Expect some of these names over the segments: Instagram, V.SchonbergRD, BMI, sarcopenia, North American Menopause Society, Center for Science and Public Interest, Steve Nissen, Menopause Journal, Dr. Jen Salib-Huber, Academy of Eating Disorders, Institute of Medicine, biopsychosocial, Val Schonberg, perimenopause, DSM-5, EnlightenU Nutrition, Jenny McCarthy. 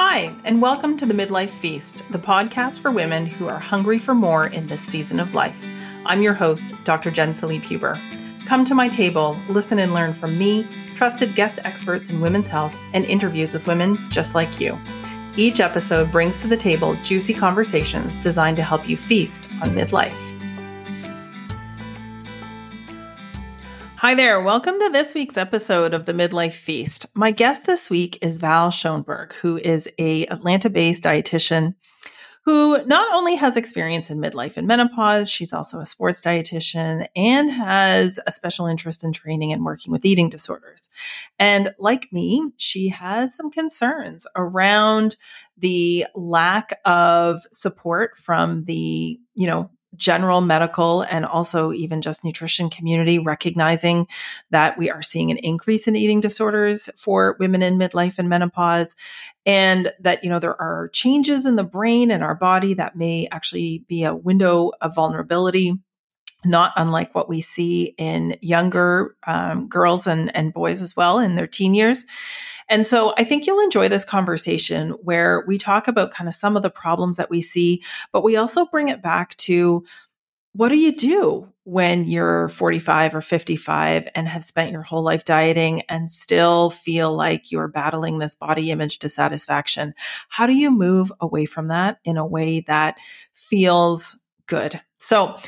Hi, and welcome to the Midlife Feast, the podcast for women who are hungry for more in this season of life. I'm your host, Dr. Jen Salib-Huber. Come to my table, listen and learn from me, trusted guest experts in women's health, and interviews with women just like you. Each episode brings to the table juicy conversations designed to help you feast on midlife. Hi there. Welcome to this week's episode of the Midlife Feast. My guest this week is Val Schonberg, who is an Atlanta-based dietitian who not only has experience in midlife and menopause, she's also a sports dietitian and has a special interest in training and working with eating disorders. And like me, she has some concerns around the lack of support from the, general medical and also even just nutrition community, recognizing that we are seeing an increase in eating disorders for women in midlife and menopause, and that, there are changes in the brain and our body that may actually be a window of vulnerability, not unlike what we see in younger girls and boys as well in their teen years. And so I think you'll enjoy this conversation where we talk about kind of some of the problems that we see, but we also bring it back to what do you do when you're 45 or 55 and have spent your whole life dieting and still feel like you're battling this body image dissatisfaction? How do you move away from that in a way that feels good? So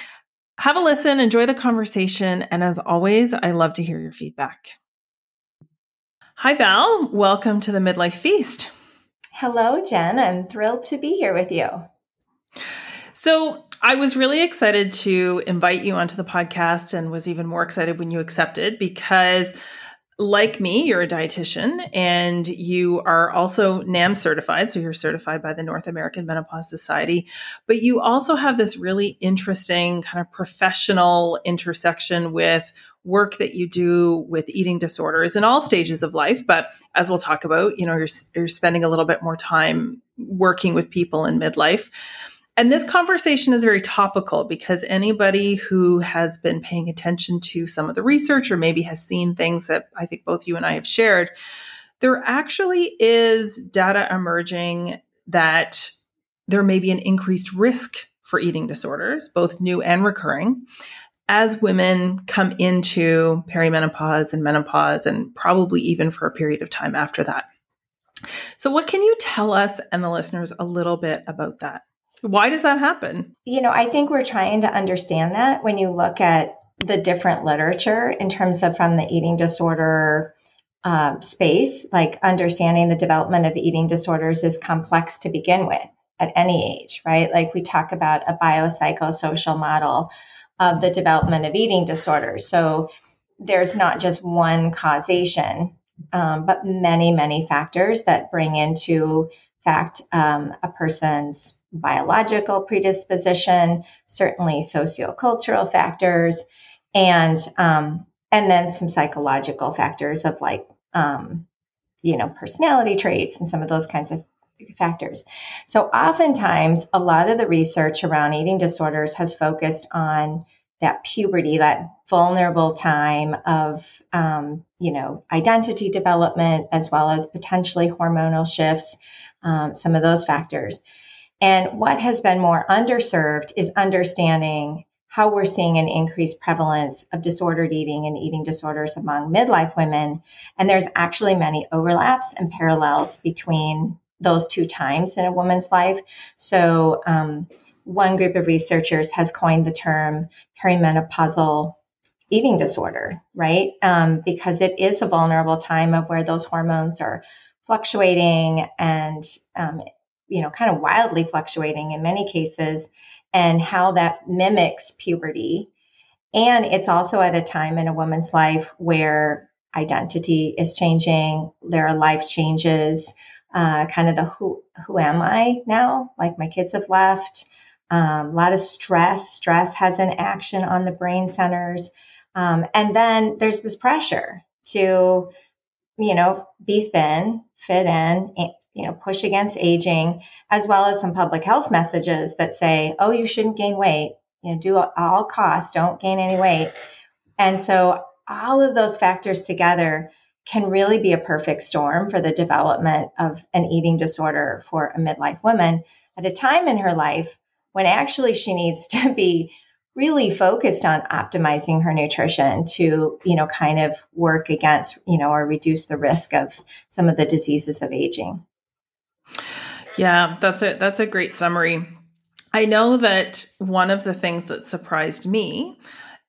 have a listen, enjoy the conversation. And as always, I love to hear your feedback. Hi, Val. Welcome to the Midlife Feast. Hello, Jen. I'm thrilled to be here with you. So I was really excited to invite you onto the podcast and was even more excited when you accepted because, like me, you're a dietitian and you are also NAM certified. So you're certified by the North American Menopause Society, but you also have this really interesting kind of professional intersection with work that you do with eating disorders in all stages of life. But as we'll talk about, you're spending a little bit more time working with people in midlife. And this conversation is very topical because anybody who has been paying attention to some of the research or maybe has seen things that I think both you and I have shared, there actually is data emerging that there may be an increased risk for eating disorders, both new and recurring, as women come into perimenopause and menopause and probably even for a period of time after that. So what can you tell us and the listeners a little bit about that? Why does that happen? I think we're trying to understand that when you look at the different literature in terms of from the eating disorder space, like understanding the development of eating disorders is complex to begin with at any age, right? Like we talk about a biopsychosocial model of the development of eating disorders. So there's not just one causation, but many, many factors that bring into fact a person's biological predisposition, certainly sociocultural factors, and then some psychological factors of like, personality traits and some of those kinds of factors. So oftentimes a lot of the research around eating disorders has focused on that puberty, that vulnerable time of, identity development, as well as potentially hormonal shifts, some of those factors. And what has been more underserved is understanding how we're seeing an increased prevalence of disordered eating and eating disorders among midlife women. And there's actually many overlaps and parallels between those two times in a woman's life. So one group of researchers has coined the term perimenopausal eating disorder, right? Because it is a vulnerable time of where those hormones are fluctuating and kind of wildly fluctuating in many cases, and how that mimics puberty. And it's also at a time in a woman's life where identity is changing, there are life changes, kind of the who am I now? Like my kids have left, a lot of stress. Stress has an action on the brain centers. And then there's this pressure to, be thin, fit in, push against aging, as well as some public health messages that say, oh, you shouldn't gain weight, do at all costs, don't gain any weight. And so all of those factors together can really be a perfect storm for the development of an eating disorder for a midlife woman at a time in her life when actually she needs to be really focused on optimizing her nutrition to, kind of work against, or reduce the risk of some of the diseases of aging. Yeah, that's a great summary. I know that one of the things that surprised me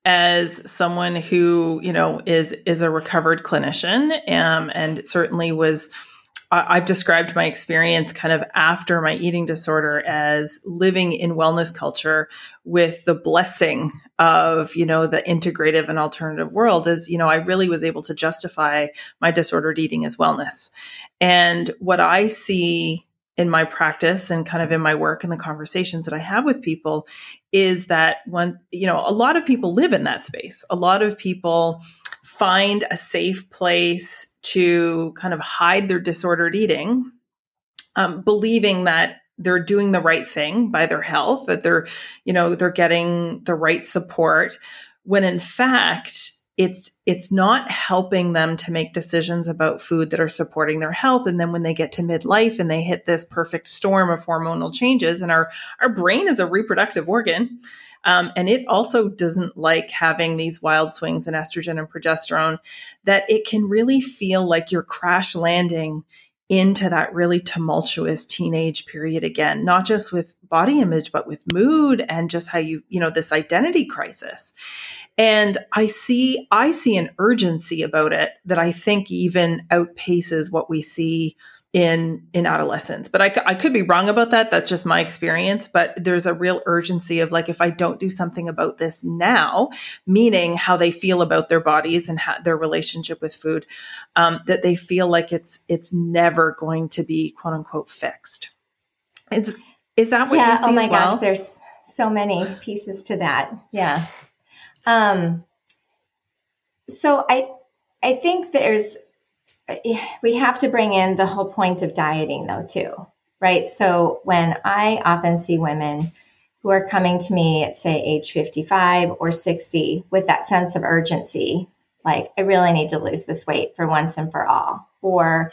as someone who, is a recovered clinician, and it certainly was, I've described my experience kind of after my eating disorder as living in wellness culture with the blessing of, the integrative and alternative world is, I really was able to justify my disordered eating as wellness. And what I see in my practice and kind of in my work and the conversations that I have with people is that when, a lot of people live in that space. A lot of people find a safe place to kind of hide their disordered eating, believing that they're doing the right thing by their health, that they're getting the right support, when in fact, it's not helping them to make decisions about food that are supporting their health. And then when they get to midlife and they hit this perfect storm of hormonal changes, and our brain is a reproductive organ. And it also doesn't like having these wild swings in estrogen and progesterone, that it can really feel like you're crash landing into that really tumultuous teenage period again, not just with body image, but with mood and just how this identity crisis. And I see an urgency about it that I think even outpaces what we see in adolescence. But I could be wrong about that. That's just my experience. But there's a real urgency of like, if I don't do something about this now, meaning how they feel about their bodies and their relationship with food, that they feel like it's never going to be quote unquote fixed. Is that what you see? Oh my gosh, there's so many pieces to that. Yeah. So I think we have to bring in the whole point of dieting though, too, right? So when I often see women who are coming to me at say age 55 or 60 with that sense of urgency, like I really need to lose this weight for once and for all, or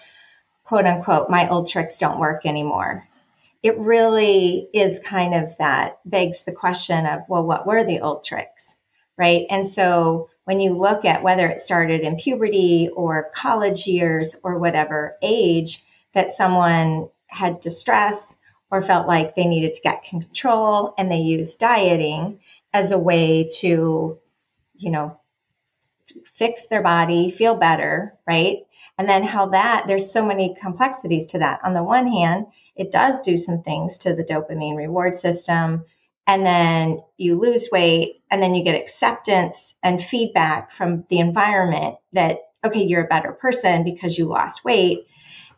quote unquote, my old tricks don't work anymore. It really is kind of that begs the question of, well, what were the old tricks? Right. And so when you look at whether it started in puberty or college years or whatever age that someone had distress or felt like they needed to get control, and they used dieting as a way to, fix their body, feel better. Right. And then there's so many complexities to that. On the one hand, it does do some things to the dopamine reward system. And then you lose weight, and then you get acceptance and feedback from the environment that, okay, you're a better person because you lost weight.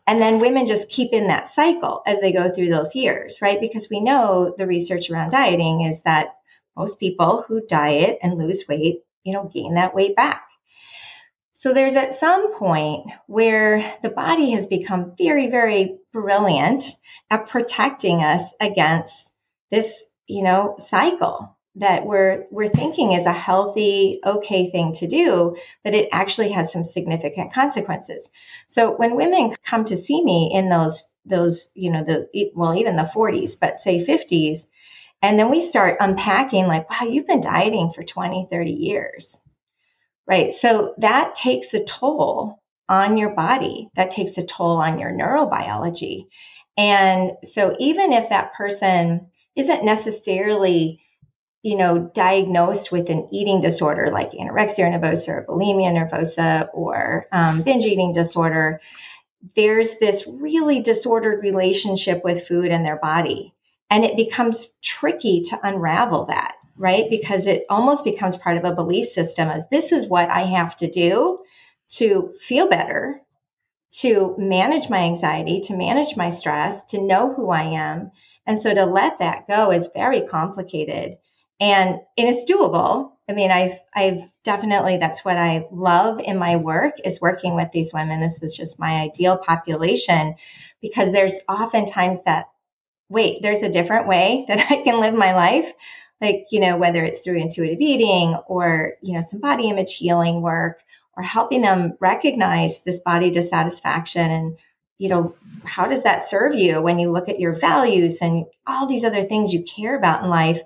And then women just keep in that cycle as they go through those years, right? Because we know the research around dieting is that most people who diet and lose weight, gain that weight back. So there's at some point where the body has become very, very brilliant at protecting us against this cycle that we're thinking is a healthy, okay thing to do, but it actually has some significant consequences. So when women come to see me in even the 40s, but say 50s, and then we start unpacking like, wow, you've been dieting for 20, 30 years, right? So that takes a toll on your body. That takes a toll on your neurobiology. And so even if that person isn't necessarily, diagnosed with an eating disorder like anorexia nervosa or bulimia nervosa or binge eating disorder, there's this really disordered relationship with food and their body. And it becomes tricky to unravel that, right? Because it almost becomes part of a belief system as this is what I have to do to feel better, to manage my anxiety, to manage my stress, to know who I am. And so to let that go is very complicated, and it's doable. I mean, I've definitely, that's what I love in my work is working with these women. This is just my ideal population, because there's oftentimes that, wait, there's a different way that I can live my life. Like, whether it's through intuitive eating or, some body image healing work or helping them recognize this body dissatisfaction and, you know, how does that serve you when you look at your values and all these other things you care about in life.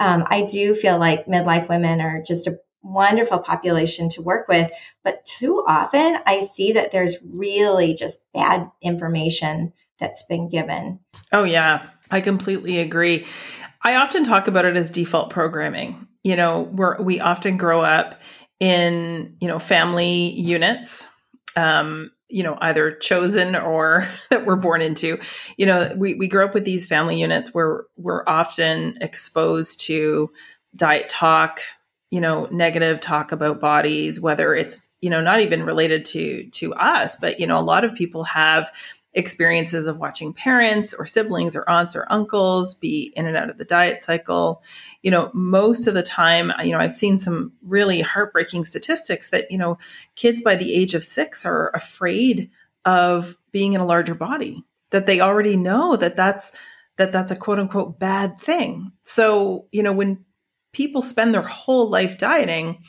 I do feel like midlife women are just a wonderful population to work with, but too often I see that there's really just bad information that's been given. Oh yeah, I completely agree. I often talk about it as default programming. You know, we often grow up in, you know, family units, you know, either chosen or that we're born into. You know, we grow up with these family units where we're often exposed to diet talk, you know, negative talk about bodies, whether it's, you know, not even related to us, but, you know, a lot of people have experiences of watching parents or siblings or aunts or uncles be in and out of the diet cycle. You know, most of the time, you know, I've seen some really heartbreaking statistics that, you know, kids by the age of 6 are afraid of being in a larger body, that they already know that's a quote unquote bad thing. So, you know, when people spend their whole life dieting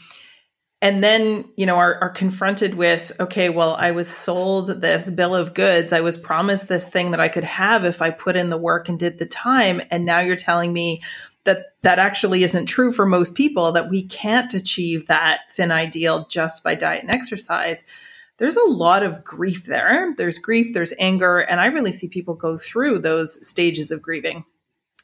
and then, you know, are confronted with, okay, well, I was sold this bill of goods. I was promised this thing that I could have if I put in the work and did the time. And now you're telling me that actually isn't true for most people, that we can't achieve that thin ideal just by diet and exercise. There's a lot of grief there. There's grief, there's anger. And I really see people go through those stages of grieving.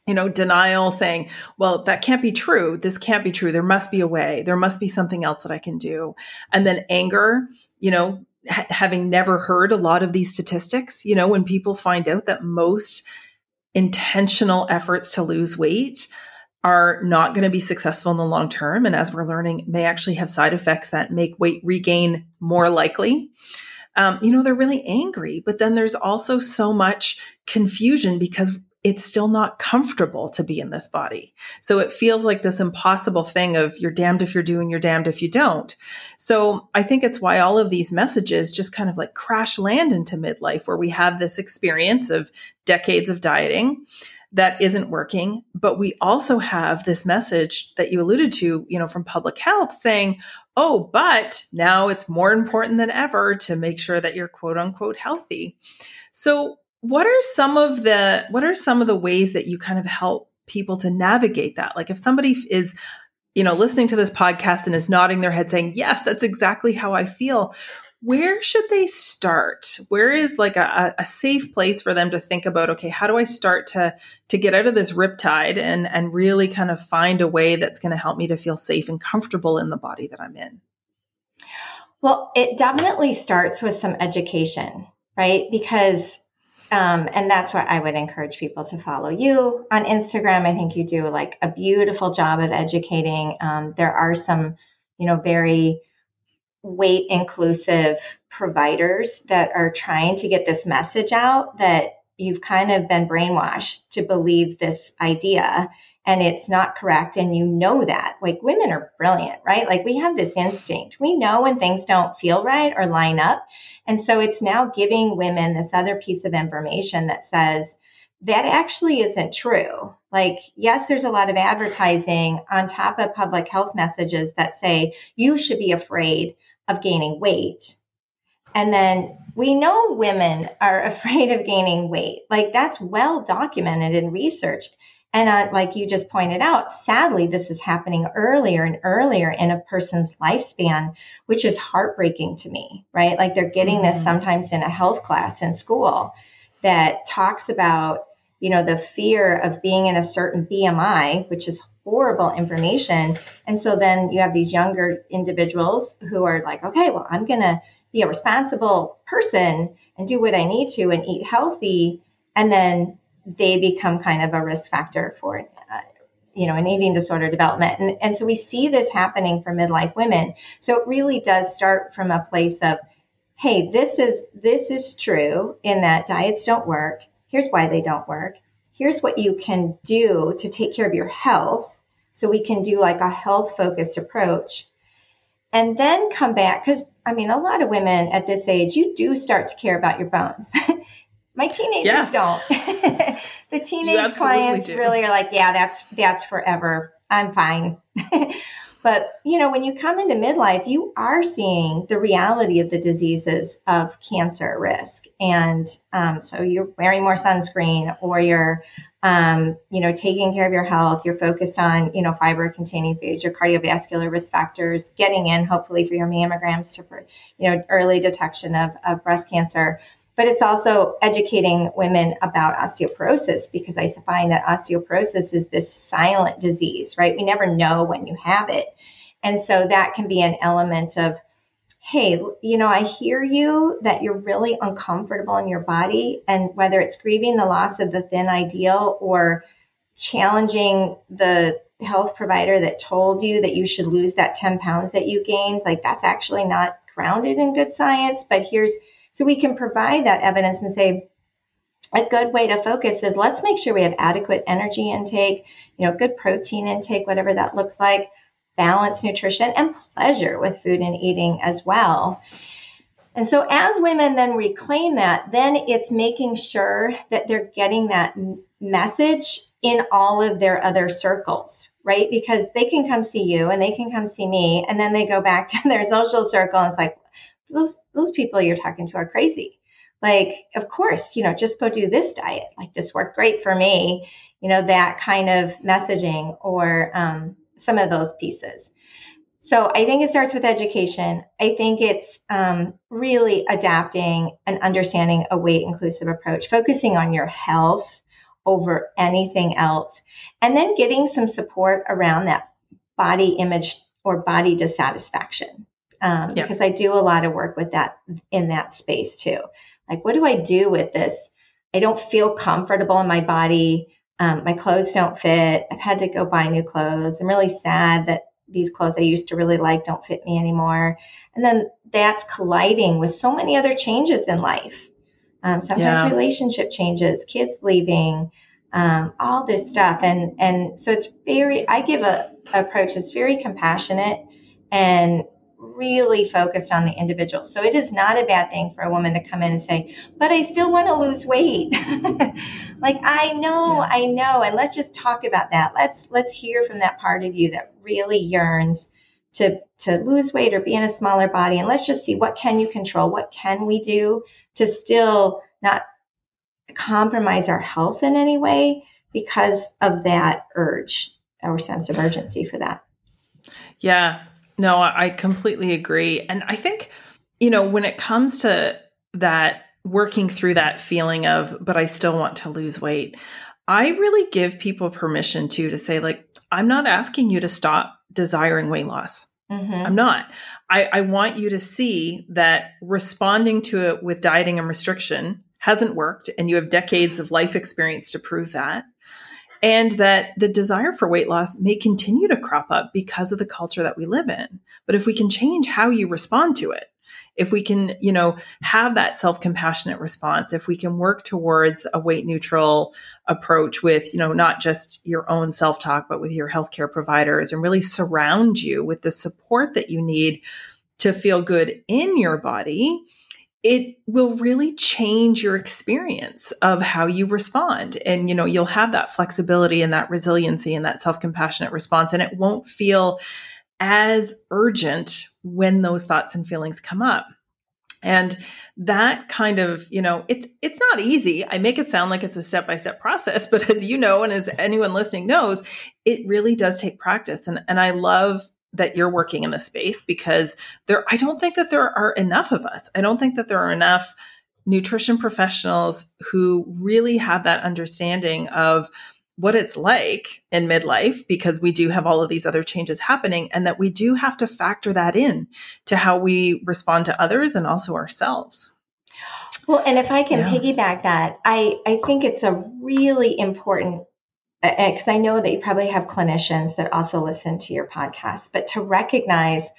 You know, denial, saying, well, that can't be true. This can't be true. There must be a way. There must be something else that I can do. And then anger, you know, having never heard a lot of these statistics, you know, when people find out that most intentional efforts to lose weight are not going to be successful in the long term. And as we're learning, may actually have side effects that make weight regain more likely. You know, they're really angry, but then there's also so much confusion because it's still not comfortable to be in this body. So it feels like this impossible thing of you're damned if you're doing, you're damned if you don't. So I think it's why all of these messages just kind of like crash land into midlife, where we have this experience of decades of dieting that isn't working. But we also have this message that you alluded to, you know, from public health saying, oh, but now it's more important than ever to make sure that you're quote unquote healthy. So What are some of the ways that you kind of help people to navigate that? Like if somebody is, you know, listening to this podcast and is nodding their head saying, yes, that's exactly how I feel. Where should they start? Where is like a safe place for them to think about, okay, how do I start to get out of this riptide and really kind of find a way that's going to help me to feel safe and comfortable in the body that I'm in? Well, it definitely starts with some education, right? Because and that's where I would encourage people to follow you on Instagram. I think you do like a beautiful job of educating. There are some, you know, very weight inclusive providers that are trying to get this message out that you've kind of been brainwashed to believe this idea and it's not correct. And you know that, like, women are brilliant, right? Like, we have this instinct. We know when things don't feel right or line up. And so it's now giving women this other piece of information that says that actually isn't true. Like, yes, there's a lot of advertising on top of public health messages that say you should be afraid of gaining weight. And then we know women are afraid of gaining weight. Like, that's well documented in research. And like you just pointed out, sadly, this is happening earlier and earlier in a person's lifespan, which is heartbreaking to me, right? Like, they're getting this sometimes in a health class in school that talks about, you know, the fear of being in a certain BMI, which is horrible information. And so then you have these younger individuals who are like, okay, well, I'm going to be a responsible person and do what I need to and eat healthy. And then they become kind of a risk factor for, you know, an eating disorder development. And so we see this happening for midlife women. So it really does start from a place of, hey, this is true in that diets don't work. Here's why they don't work. Here's what you can do to take care of your health. So we can do like a health focused approach and then come back. Because I mean, a lot of women at this age, you do start to care about your bones. My teenagers don't. The teenage clients do. Really are like, yeah, that's forever. I'm fine. But, you know, when you come into midlife, you are seeing the reality of the diseases of cancer risk. And so you're wearing more sunscreen, or you're, you know, taking care of your health. You're focused on, you know, fiber containing foods, your cardiovascular risk factors, getting in hopefully for your mammograms to, you know, early detection of breast cancer. But it's also educating women about osteoporosis, because I find that osteoporosis is this silent disease, right? We never know when you have it. And so that can be an element of, hey, you know, I hear you that you're really uncomfortable in your body. And whether it's grieving the loss of the thin ideal or challenging the health provider that told you that you should lose that 10 pounds that you gained, like that's actually not grounded in good science, but here's, so we can provide that evidence and say a good way to focus is let's make sure we have adequate energy intake, you know, good protein intake, whatever that looks like, balanced nutrition and pleasure with food and eating as well. And so as women then reclaim that, then it's making sure that they're getting that message in all of their other circles, right? Because they can come see you and they can come see me, and then they go back to their social circle and it's like, those people you're talking to are crazy. Like, of course, you know, just go do this diet. Like this worked great for me, you know, that kind of messaging or some of those pieces. So I think it starts with education. I think it's really adapting and understanding a weight inclusive approach, focusing on your health over anything else, and then getting some support around that body image or body dissatisfaction. Because I do a lot of work with that in that space too. Like, what do I do with this? I don't feel comfortable in my body. My clothes don't fit. I've had to go buy new clothes. I'm really sad that these clothes I used to really like don't fit me anymore. And then that's colliding with so many other changes in life. Sometimes relationship changes, kids leaving, all this stuff. And so it's very, I give an approach that's very compassionate and really focused on the individual. So it is not a bad thing for a woman to come in and say, but I still want to lose weight. Like, I know. And let's just talk about that. Let's hear from that part of you that really yearns to lose weight or be in a smaller body. And let's just see, what can you control? What can we do to still not compromise our health in any way because of that urge or sense of urgency for that? Yeah. No, I completely agree. And I think, you know, when it comes to that, working through that feeling of, but I still want to lose weight, I really give people permission to say, like, I'm not asking you to stop desiring weight loss. Mm-hmm. I'm not. I want you to see that responding to it with dieting and restriction hasn't worked. And you have decades of life experience to prove that. And that the desire for weight loss may continue to crop up because of the culture that we live in. But if we can change how you respond to it, if we can, you know, have that self-compassionate response, if we can work towards a weight neutral approach with, you know, not just your own self-talk, but with your healthcare providers, and really surround you with the support that you need to feel good in your body, it will really change your experience of how you respond. And, you know, you'll have that flexibility and that resiliency and that self-compassionate response. And it won't feel as urgent when those thoughts and feelings come up. And that kind of, you know, it's not easy. I make it sound like it's a step-by-step process, but as you know, and as anyone listening knows, it really does take practice. And I love that you're working in this space, because I don't think that there are enough of us. I don't think that there are enough nutrition professionals who really have that understanding of what it's like in midlife, because we do have all of these other changes happening, and that we do have to factor that in to how we respond to others and also ourselves. Well, and if I can piggyback that, I think it's a really important, because I know that you probably have clinicians that also listen to your podcast, but to recognize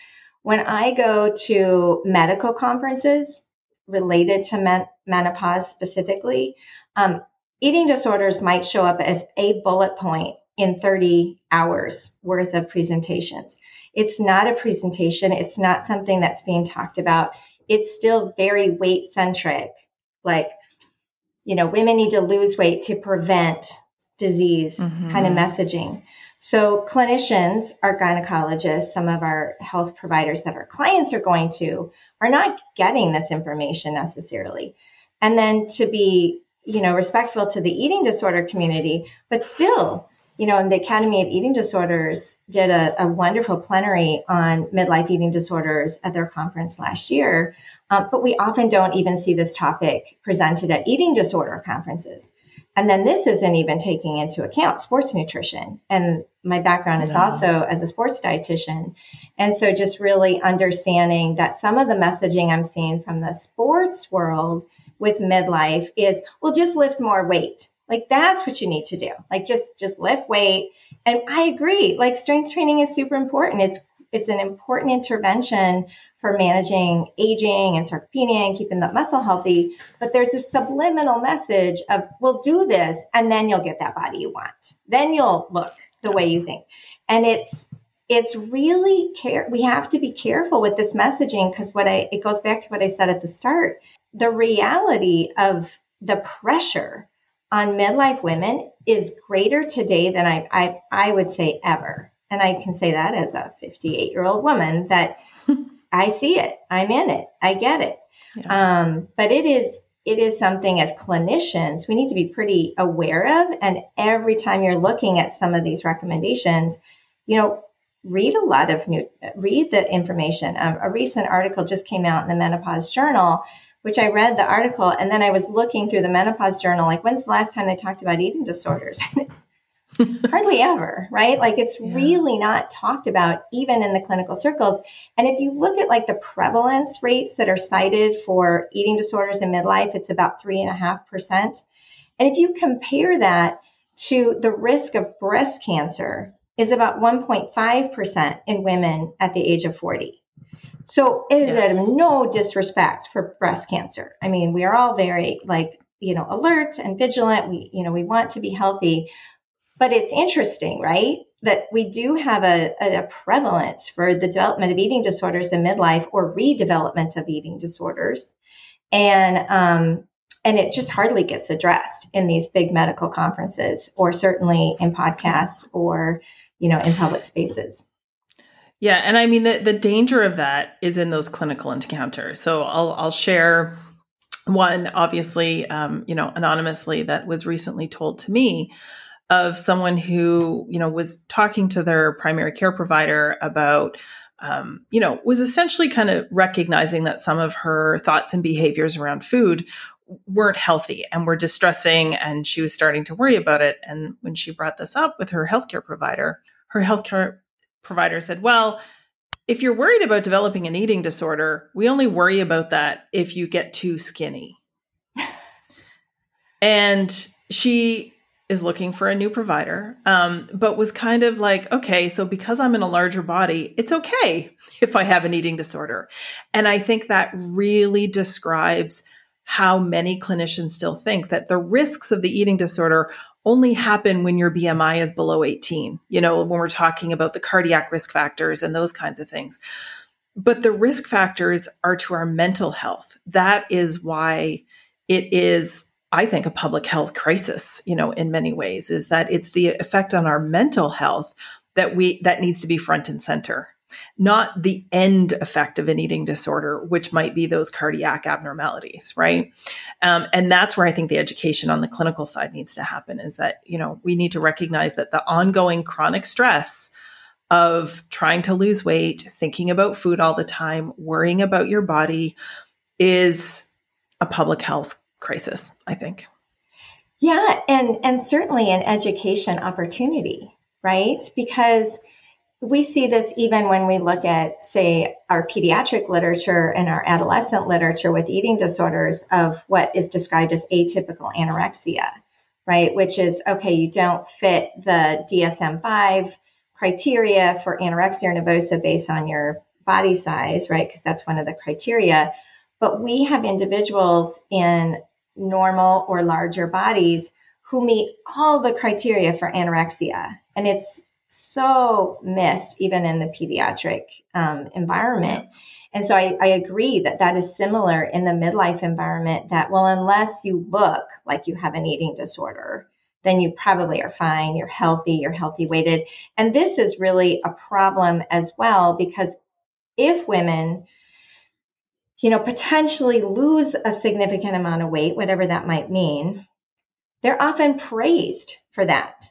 when I go to medical conferences related to menopause specifically, eating disorders might show up as a bullet point in 30 hours worth of presentations. It's not a presentation. It's not something that's being talked about. It's still very weight centric. Like, you know, women need to lose weight to prevent disease kind of messaging. So clinicians, our gynecologists, some of our health providers that our clients are going to are not getting this information necessarily. And then to be, respectful to the eating disorder community, but still, and the Academy of Eating Disorders did a wonderful plenary on midlife eating disorders at their conference last year. But we often don't even see this topic presented at eating disorder conferences. And then this isn't even taking into account sports nutrition. And my background is also as a sports dietitian. And so just really understanding that some of the messaging I'm seeing from the sports world with midlife is, well, just lift more weight. Like, that's what you need to do. Like, just lift weight. And I agree, like, strength training is super important. It's an important intervention for managing aging and sarcopenia and keeping the muscle healthy. But there's this subliminal message of, well, do this, and then you'll get that body you want. Then you'll look the way you think. And it's really we have to be careful with this messaging, because it goes back to what I said at the start. The reality of the pressure on midlife women is greater today than I would say ever. And I can say that as a 58-year-old woman, that I see it, I'm in it, I get it. Yeah. But it is something as clinicians, we need to be pretty aware of. And every time you're looking at some of these recommendations, read the information. A recent article just came out in the Menopause Journal, which I read the article, and then I was looking through the Menopause Journal, like, when's the last time they talked about eating disorders? Hardly ever, right? Like, it's really not talked about even in the clinical circles. And if you look at like the prevalence rates that are cited for eating disorders in midlife, it's about 3.5%. And if you compare that to the risk of breast cancer, is about 1.5% in women at the age of 40. So it is no disrespect for breast cancer. I mean, we are all very alert and vigilant. We want to be healthy, but it's interesting, right? That we do have a prevalence for the development of eating disorders in midlife, or redevelopment of eating disorders. And it just hardly gets addressed in these big medical conferences, or certainly in podcasts, or, in public spaces. Yeah. And I mean, the danger of that is in those clinical encounters. So I'll share one, obviously, anonymously, that was recently told to me, of someone who, was talking to their primary care provider about, was essentially kind of recognizing that some of her thoughts and behaviors around food weren't healthy and were distressing, and she was starting to worry about it. And when she brought this up with her healthcare provider, her healthcare provider said, well, if you're worried about developing an eating disorder, we only worry about that if you get too skinny. And she is looking for a new provider, but was kind of like, okay, so because I'm in a larger body, it's okay if I have an eating disorder. And I think that really describes how many clinicians still think that the risks of the eating disorder only happen when your BMI is below 18, when we're talking about the cardiac risk factors and those kinds of things. But the risk factors are to our mental health. That is why it is, I think, a public health crisis, in many ways, is that it's the effect on our mental health that needs to be front and center, not the end effect of an eating disorder, which might be those cardiac abnormalities, right? And that's where I think the education on the clinical side needs to happen, is that, we need to recognize that the ongoing chronic stress of trying to lose weight, thinking about food all the time, worrying about your body, is a public health crisis, I think. Yeah, and certainly an education opportunity, right? Because we see this even when we look at, say, our pediatric literature and our adolescent literature with eating disorders, of what is described as atypical anorexia, right? Which is, okay, you don't fit the DSM-5 criteria for anorexia nervosa based on your body size, right? Because that's one of the criteria. But we have individuals in normal or larger bodies who meet all the criteria for anorexia. And it's so missed even in the pediatric environment. And so I agree that is similar in the midlife environment, that, well, unless you look like you have an eating disorder, then you probably are fine. You're healthy weighted. And this is really a problem as well, because if women, you know, potentially lose a significant amount of weight, whatever that might mean, they're often praised for that.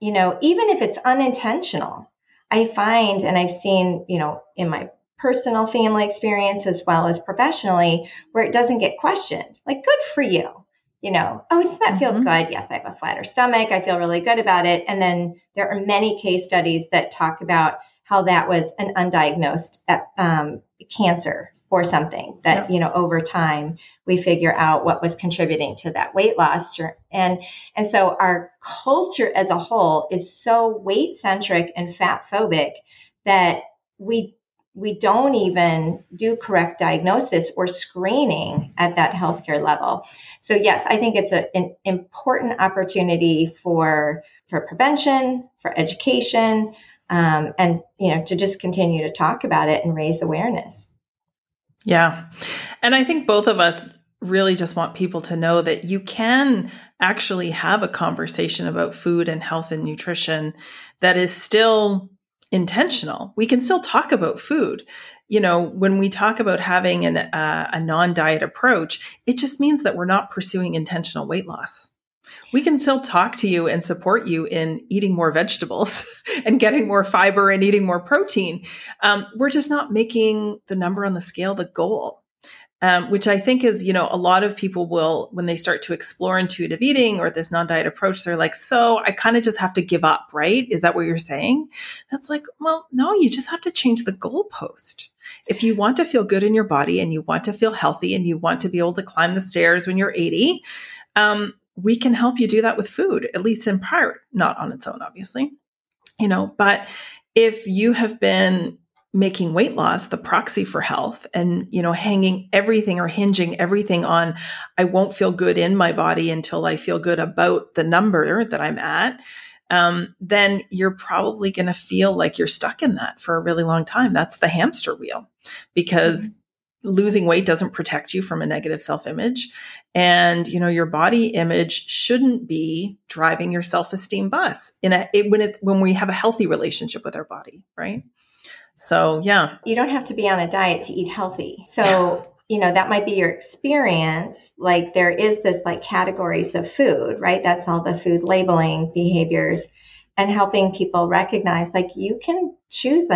You know, even if it's unintentional, I find, and I've seen, you know, in my personal family experience as well as professionally, where it doesn't get questioned, like, good for you, you know, oh, does that feel good? Yes, I have a flatter stomach. I feel really good about it. And then there are many case studies that talk about how that was an undiagnosed cancer or something that, you know, over time we figure out what was contributing to that weight loss. And so our culture as a whole is so weight centric and fat phobic that we don't even do correct diagnosis or screening at that healthcare level. So yes, I think it's an important opportunity for prevention, for education, and, you know, to just continue to talk about it and raise awareness. Yeah. And I think both of us really just want people to know that you can actually have a conversation about food and health and nutrition that is still intentional. We can still talk about food. You know, when we talk about having a non-diet approach, it just means that we're not pursuing intentional weight loss. We can still talk to you and support you in eating more vegetables and getting more fiber and eating more protein. We're just not making the number on the scale the goal, which I think is, you know, a lot of people will, when they start to explore intuitive eating or this non-diet approach, they're like, so I kind of just have to give up, right? Is that what you're saying? That's like, well, no, you just have to change the goalpost. If you want to feel good in your body and you want to feel healthy and you want to be able to climb the stairs when you're 80, we can help you do that with food, at least in part, not on its own, obviously, you know, but if you have been making weight loss the proxy for health and, you know, hanging everything or hinging everything on, I won't feel good in my body until I feel good about the number that I'm at, then you're probably going to feel like you're stuck in that for a really long time. That's the hamster wheel, because losing weight doesn't protect you from a negative self-image. And, you know, your body image shouldn't be driving your self-esteem bus when we have a healthy relationship with our body, right? So, yeah. You don't have to be on a diet to eat healthy. So, you know, that might be your experience. Like there is this like categories of food, right? That's all the food labeling behaviors and helping people recognize like you can choose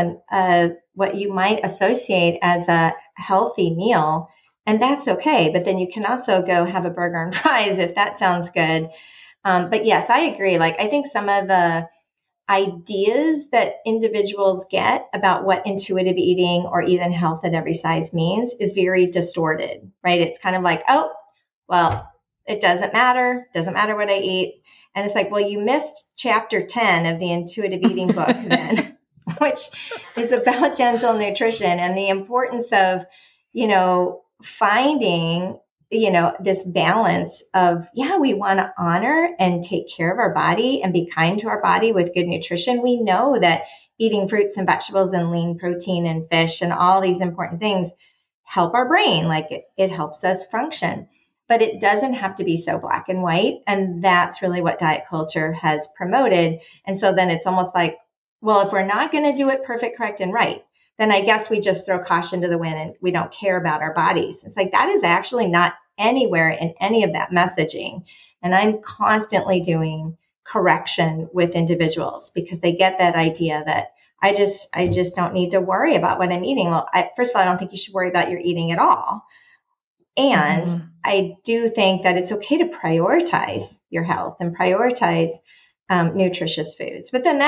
what you might associate as a healthy meal, and that's okay. But then you can also go have a burger and fries if that sounds good. But yes, I agree. Like I think some of the ideas that individuals get about what intuitive eating or even health at every size means is very distorted, right? It's kind of like, oh, well, it doesn't matter what I eat. And it's like, well, you missed chapter 10 of the intuitive eating book then, which is about gentle nutrition and the importance of, you know, finding, you know, this balance of, yeah, we want to honor and take care of our body and be kind to our body with good nutrition. We know that eating fruits and vegetables and lean protein and fish and all these important things help our brain. Like it helps us function. But it doesn't have to be so black and white. And that's really what diet culture has promoted. And so then it's almost like, well, if we're not going to do it perfect, correct, and right, then I guess we just throw caution to the wind and we don't care about our bodies. It's like, that is actually not anywhere in any of that messaging. And I'm constantly doing correction with individuals because they get that idea that I just don't need to worry about what I'm eating. Well, first of all, I don't think you should worry about your eating at all. And I do think that it's okay to prioritize your health and prioritize nutritious foods. But then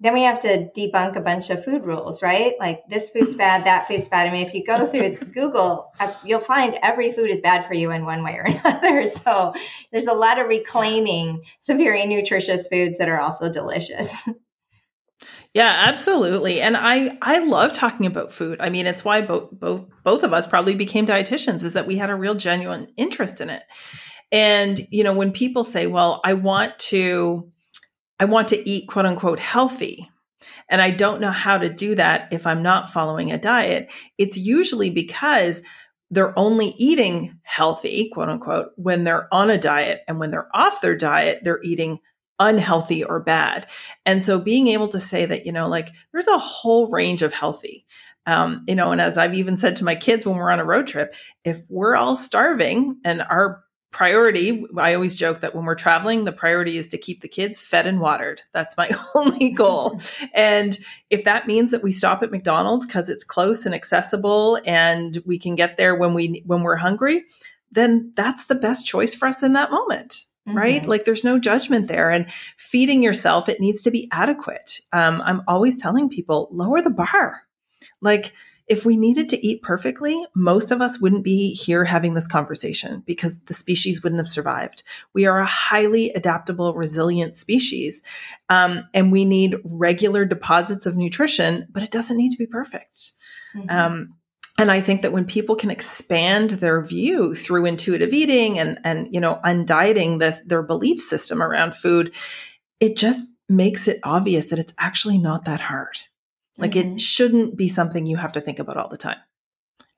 then we have to debunk a bunch of food rules, right? Like this food's bad, that food's bad. I mean, if you go through Google, you'll find every food is bad for you in one way or another. So there's a lot of reclaiming some very nutritious foods that are also delicious. Yeah, absolutely. And I love talking about food. I mean, it's why both of us probably became dietitians, is that we had a real genuine interest in it. And, you know, when people say, well, I want to eat, quote unquote, healthy, and I don't know how to do that if I'm not following a diet, it's usually because they're only eating healthy, quote unquote, when they're on a diet. And when they're off their diet, they're eating unhealthy or bad. And so being able to say that, you know, like there's a whole range of healthy, you know, and as I've even said to my kids when we're on a road trip, if we're all starving and our priority, I always joke that when we're traveling, the priority is to keep the kids fed and watered. That's my only goal. And if that means that we stop at McDonald's because it's close and accessible and we can get there when we're hungry, then that's the best choice for us in that moment. Right? Mm-hmm. Like there's no judgment there. And feeding yourself, it needs to be adequate. I'm always telling people, lower the bar. Like if we needed to eat perfectly, most of us wouldn't be here having this conversation because the species wouldn't have survived. We are a highly adaptable, resilient species. And we need regular deposits of nutrition, but it doesn't need to be perfect. Mm-hmm. And I think that when people can expand their view through intuitive eating and you know, undieting their belief system around food, it just makes it obvious that it's actually not that hard. Like mm-hmm. It shouldn't be something you have to think about all the time.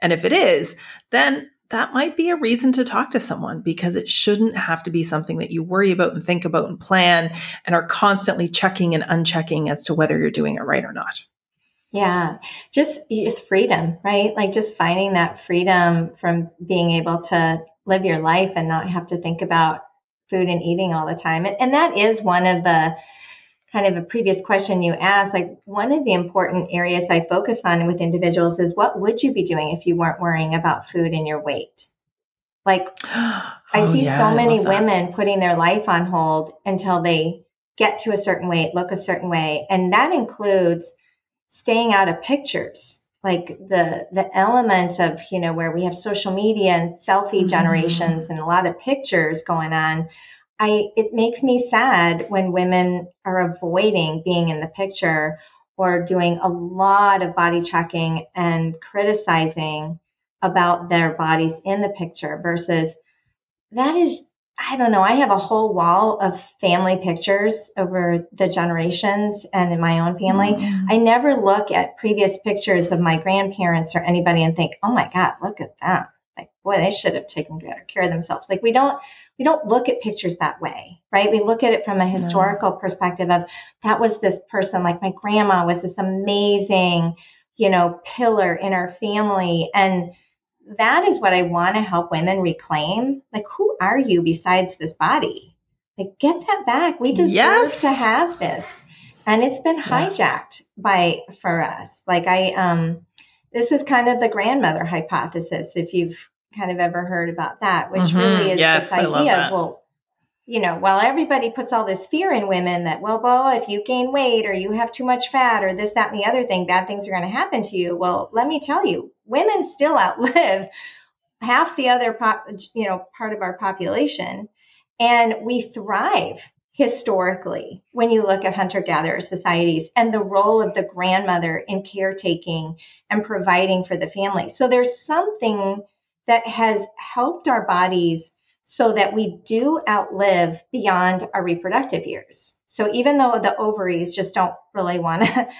And if it is, then that might be a reason to talk to someone because it shouldn't have to be something that you worry about and think about and plan and are constantly checking and unchecking as to whether you're doing it right or not. Yeah. Just freedom, right? Like just finding that freedom from being able to live your life and not have to think about food and eating all the time. And that is one of the kind of a previous question you asked, like one of the important areas I focus on with individuals is what would you be doing if you weren't worrying about food and your weight? Like I see so many women putting their life on hold until they get to a certain weight, look a certain way. And that includes staying out of pictures, like the element of, you know, where we have social media and selfie mm-hmm. generations and a lot of pictures going on. It makes me sad when women are avoiding being in the picture or doing a lot of body checking and criticizing about their bodies in the picture versus that is, I don't know. I have a whole wall of family pictures over the generations and in my own family. Mm-hmm. I never look at previous pictures of my grandparents or anybody and think, oh my God, look at them. Like, boy, they should have taken better care of themselves. Like we don't look at pictures that way, right? We look at it from a historical perspective of that was this person, like my grandma was this amazing, you know, pillar in our family. And that is what I want to help women reclaim. Like, who are you besides this body? Like, get that back. We deserve to have this. And it's been hijacked for us. Like this is kind of the grandmother hypothesis, if you've kind of ever heard about that, which mm-hmm. really is this idea of, well, you know, while everybody puts all this fear in women that, well, if you gain weight or you have too much fat or this, that, and the other thing, bad things are going to happen to you. Well, let me tell you, women still outlive half the other, part of our population. And we thrive historically when you look at hunter-gatherer societies and the role of the grandmother in caretaking and providing for the family. So there's something that has helped our bodies so that we do outlive beyond our reproductive years. So even though the ovaries just don't really don't have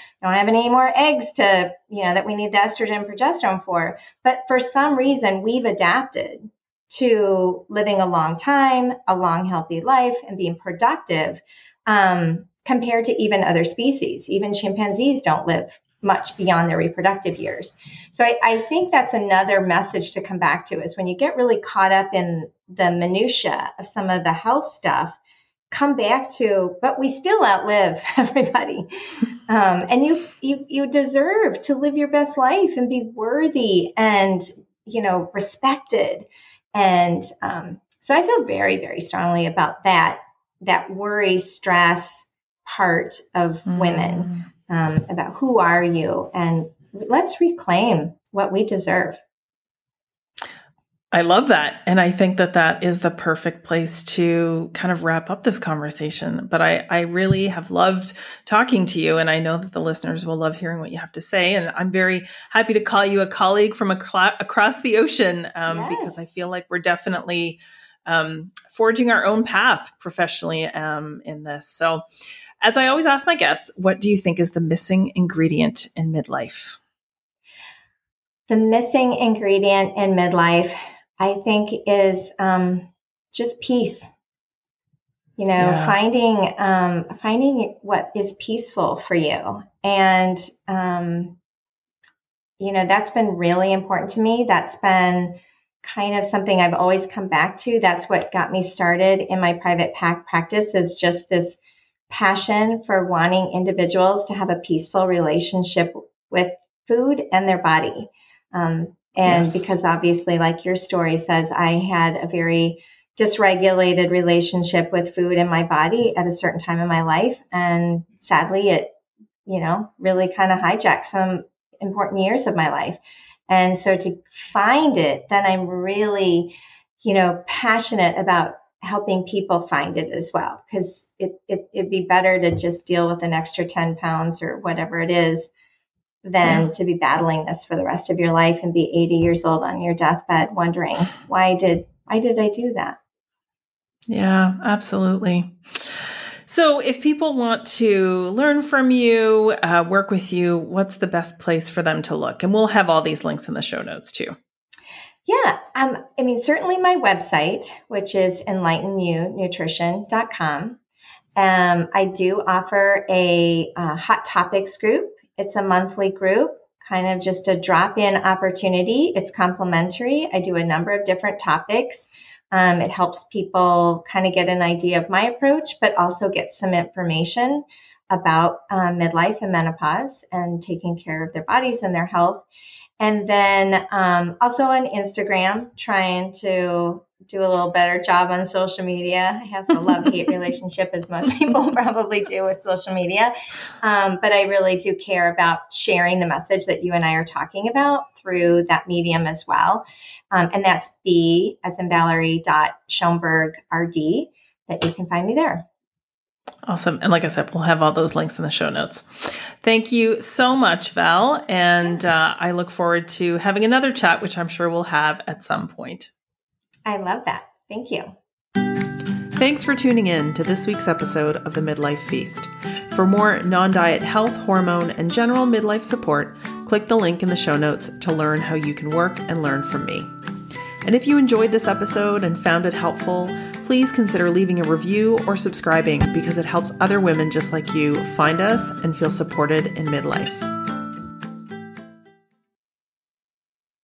any more eggs to, you know, that we need the estrogen and progesterone for, but for some reason we've adapted to living a long time, a long, healthy life and being productive compared to even other species. Even chimpanzees don't live much beyond their reproductive years. So I think that's another message to come back to is when you get really caught up in the minutia of some of the health stuff, come back to, but we still outlive everybody. And you deserve to live your best life and be worthy and, you know, respected. And so I feel very, very strongly about that worry, stress part of women. About who are you, and let's reclaim what we deserve. I love that. And I think that is the perfect place to kind of wrap up this conversation. But I really have loved talking to you. And I know that the listeners will love hearing what you have to say. And I'm very happy to call you a colleague from across the ocean because I feel like we're definitely forging our own path professionally in this. So as I always ask my guests, what do you think is the missing ingredient in midlife? The missing ingredient in midlife, I think, is just peace. You know, finding what is peaceful for you. And, you know, that's been really important to me. That's been kind of something I've always come back to. That's what got me started in my private practice, is just this passion for wanting individuals to have a peaceful relationship with food and their body. Because obviously, like your story says, I had a very dysregulated relationship with food and my body at a certain time in my life. And sadly, it, you know, really kind of hijacked some important years of my life. And so to find it, then I'm really, you know, passionate about helping people find it as well, because it'd be better to just deal with an extra 10 pounds or whatever it is than to be battling this for the rest of your life and be 80 years old on your deathbed wondering, why did I do that? Yeah, absolutely. So if people want to learn from you, work with you, what's the best place for them to look? And we'll have all these links in the show notes too. Yeah. I mean, certainly my website, which is EnlightenUNutrition.com. I do offer a Hot Topics group. It's a monthly group, kind of just a drop-in opportunity. It's complimentary. I do a number of different topics. It helps people kind of get an idea of my approach, but also get some information about midlife and menopause and taking care of their bodies and their health. And then also on Instagram, trying to do a little better job on social media. I have a love-hate relationship, as most people probably do, with social media. But I really do care about sharing the message that you and I are talking about through that medium as well. And that's V as in Valerie .Schonberg RD, that you can find me there. Awesome. And like I said, we'll have all those links in the show notes. Thank you so much, Val. And I look forward to having another chat, which I'm sure we'll have at some point. I love that. Thank you. Thanks for tuning in to this week's episode of The Midlife Feast. For more non-diet health, hormone, and general midlife support, click the link in the show notes to learn how you can work and learn from me. And if you enjoyed this episode and found it helpful, please consider leaving a review or subscribing, because it helps other women just like you find us and feel supported in midlife.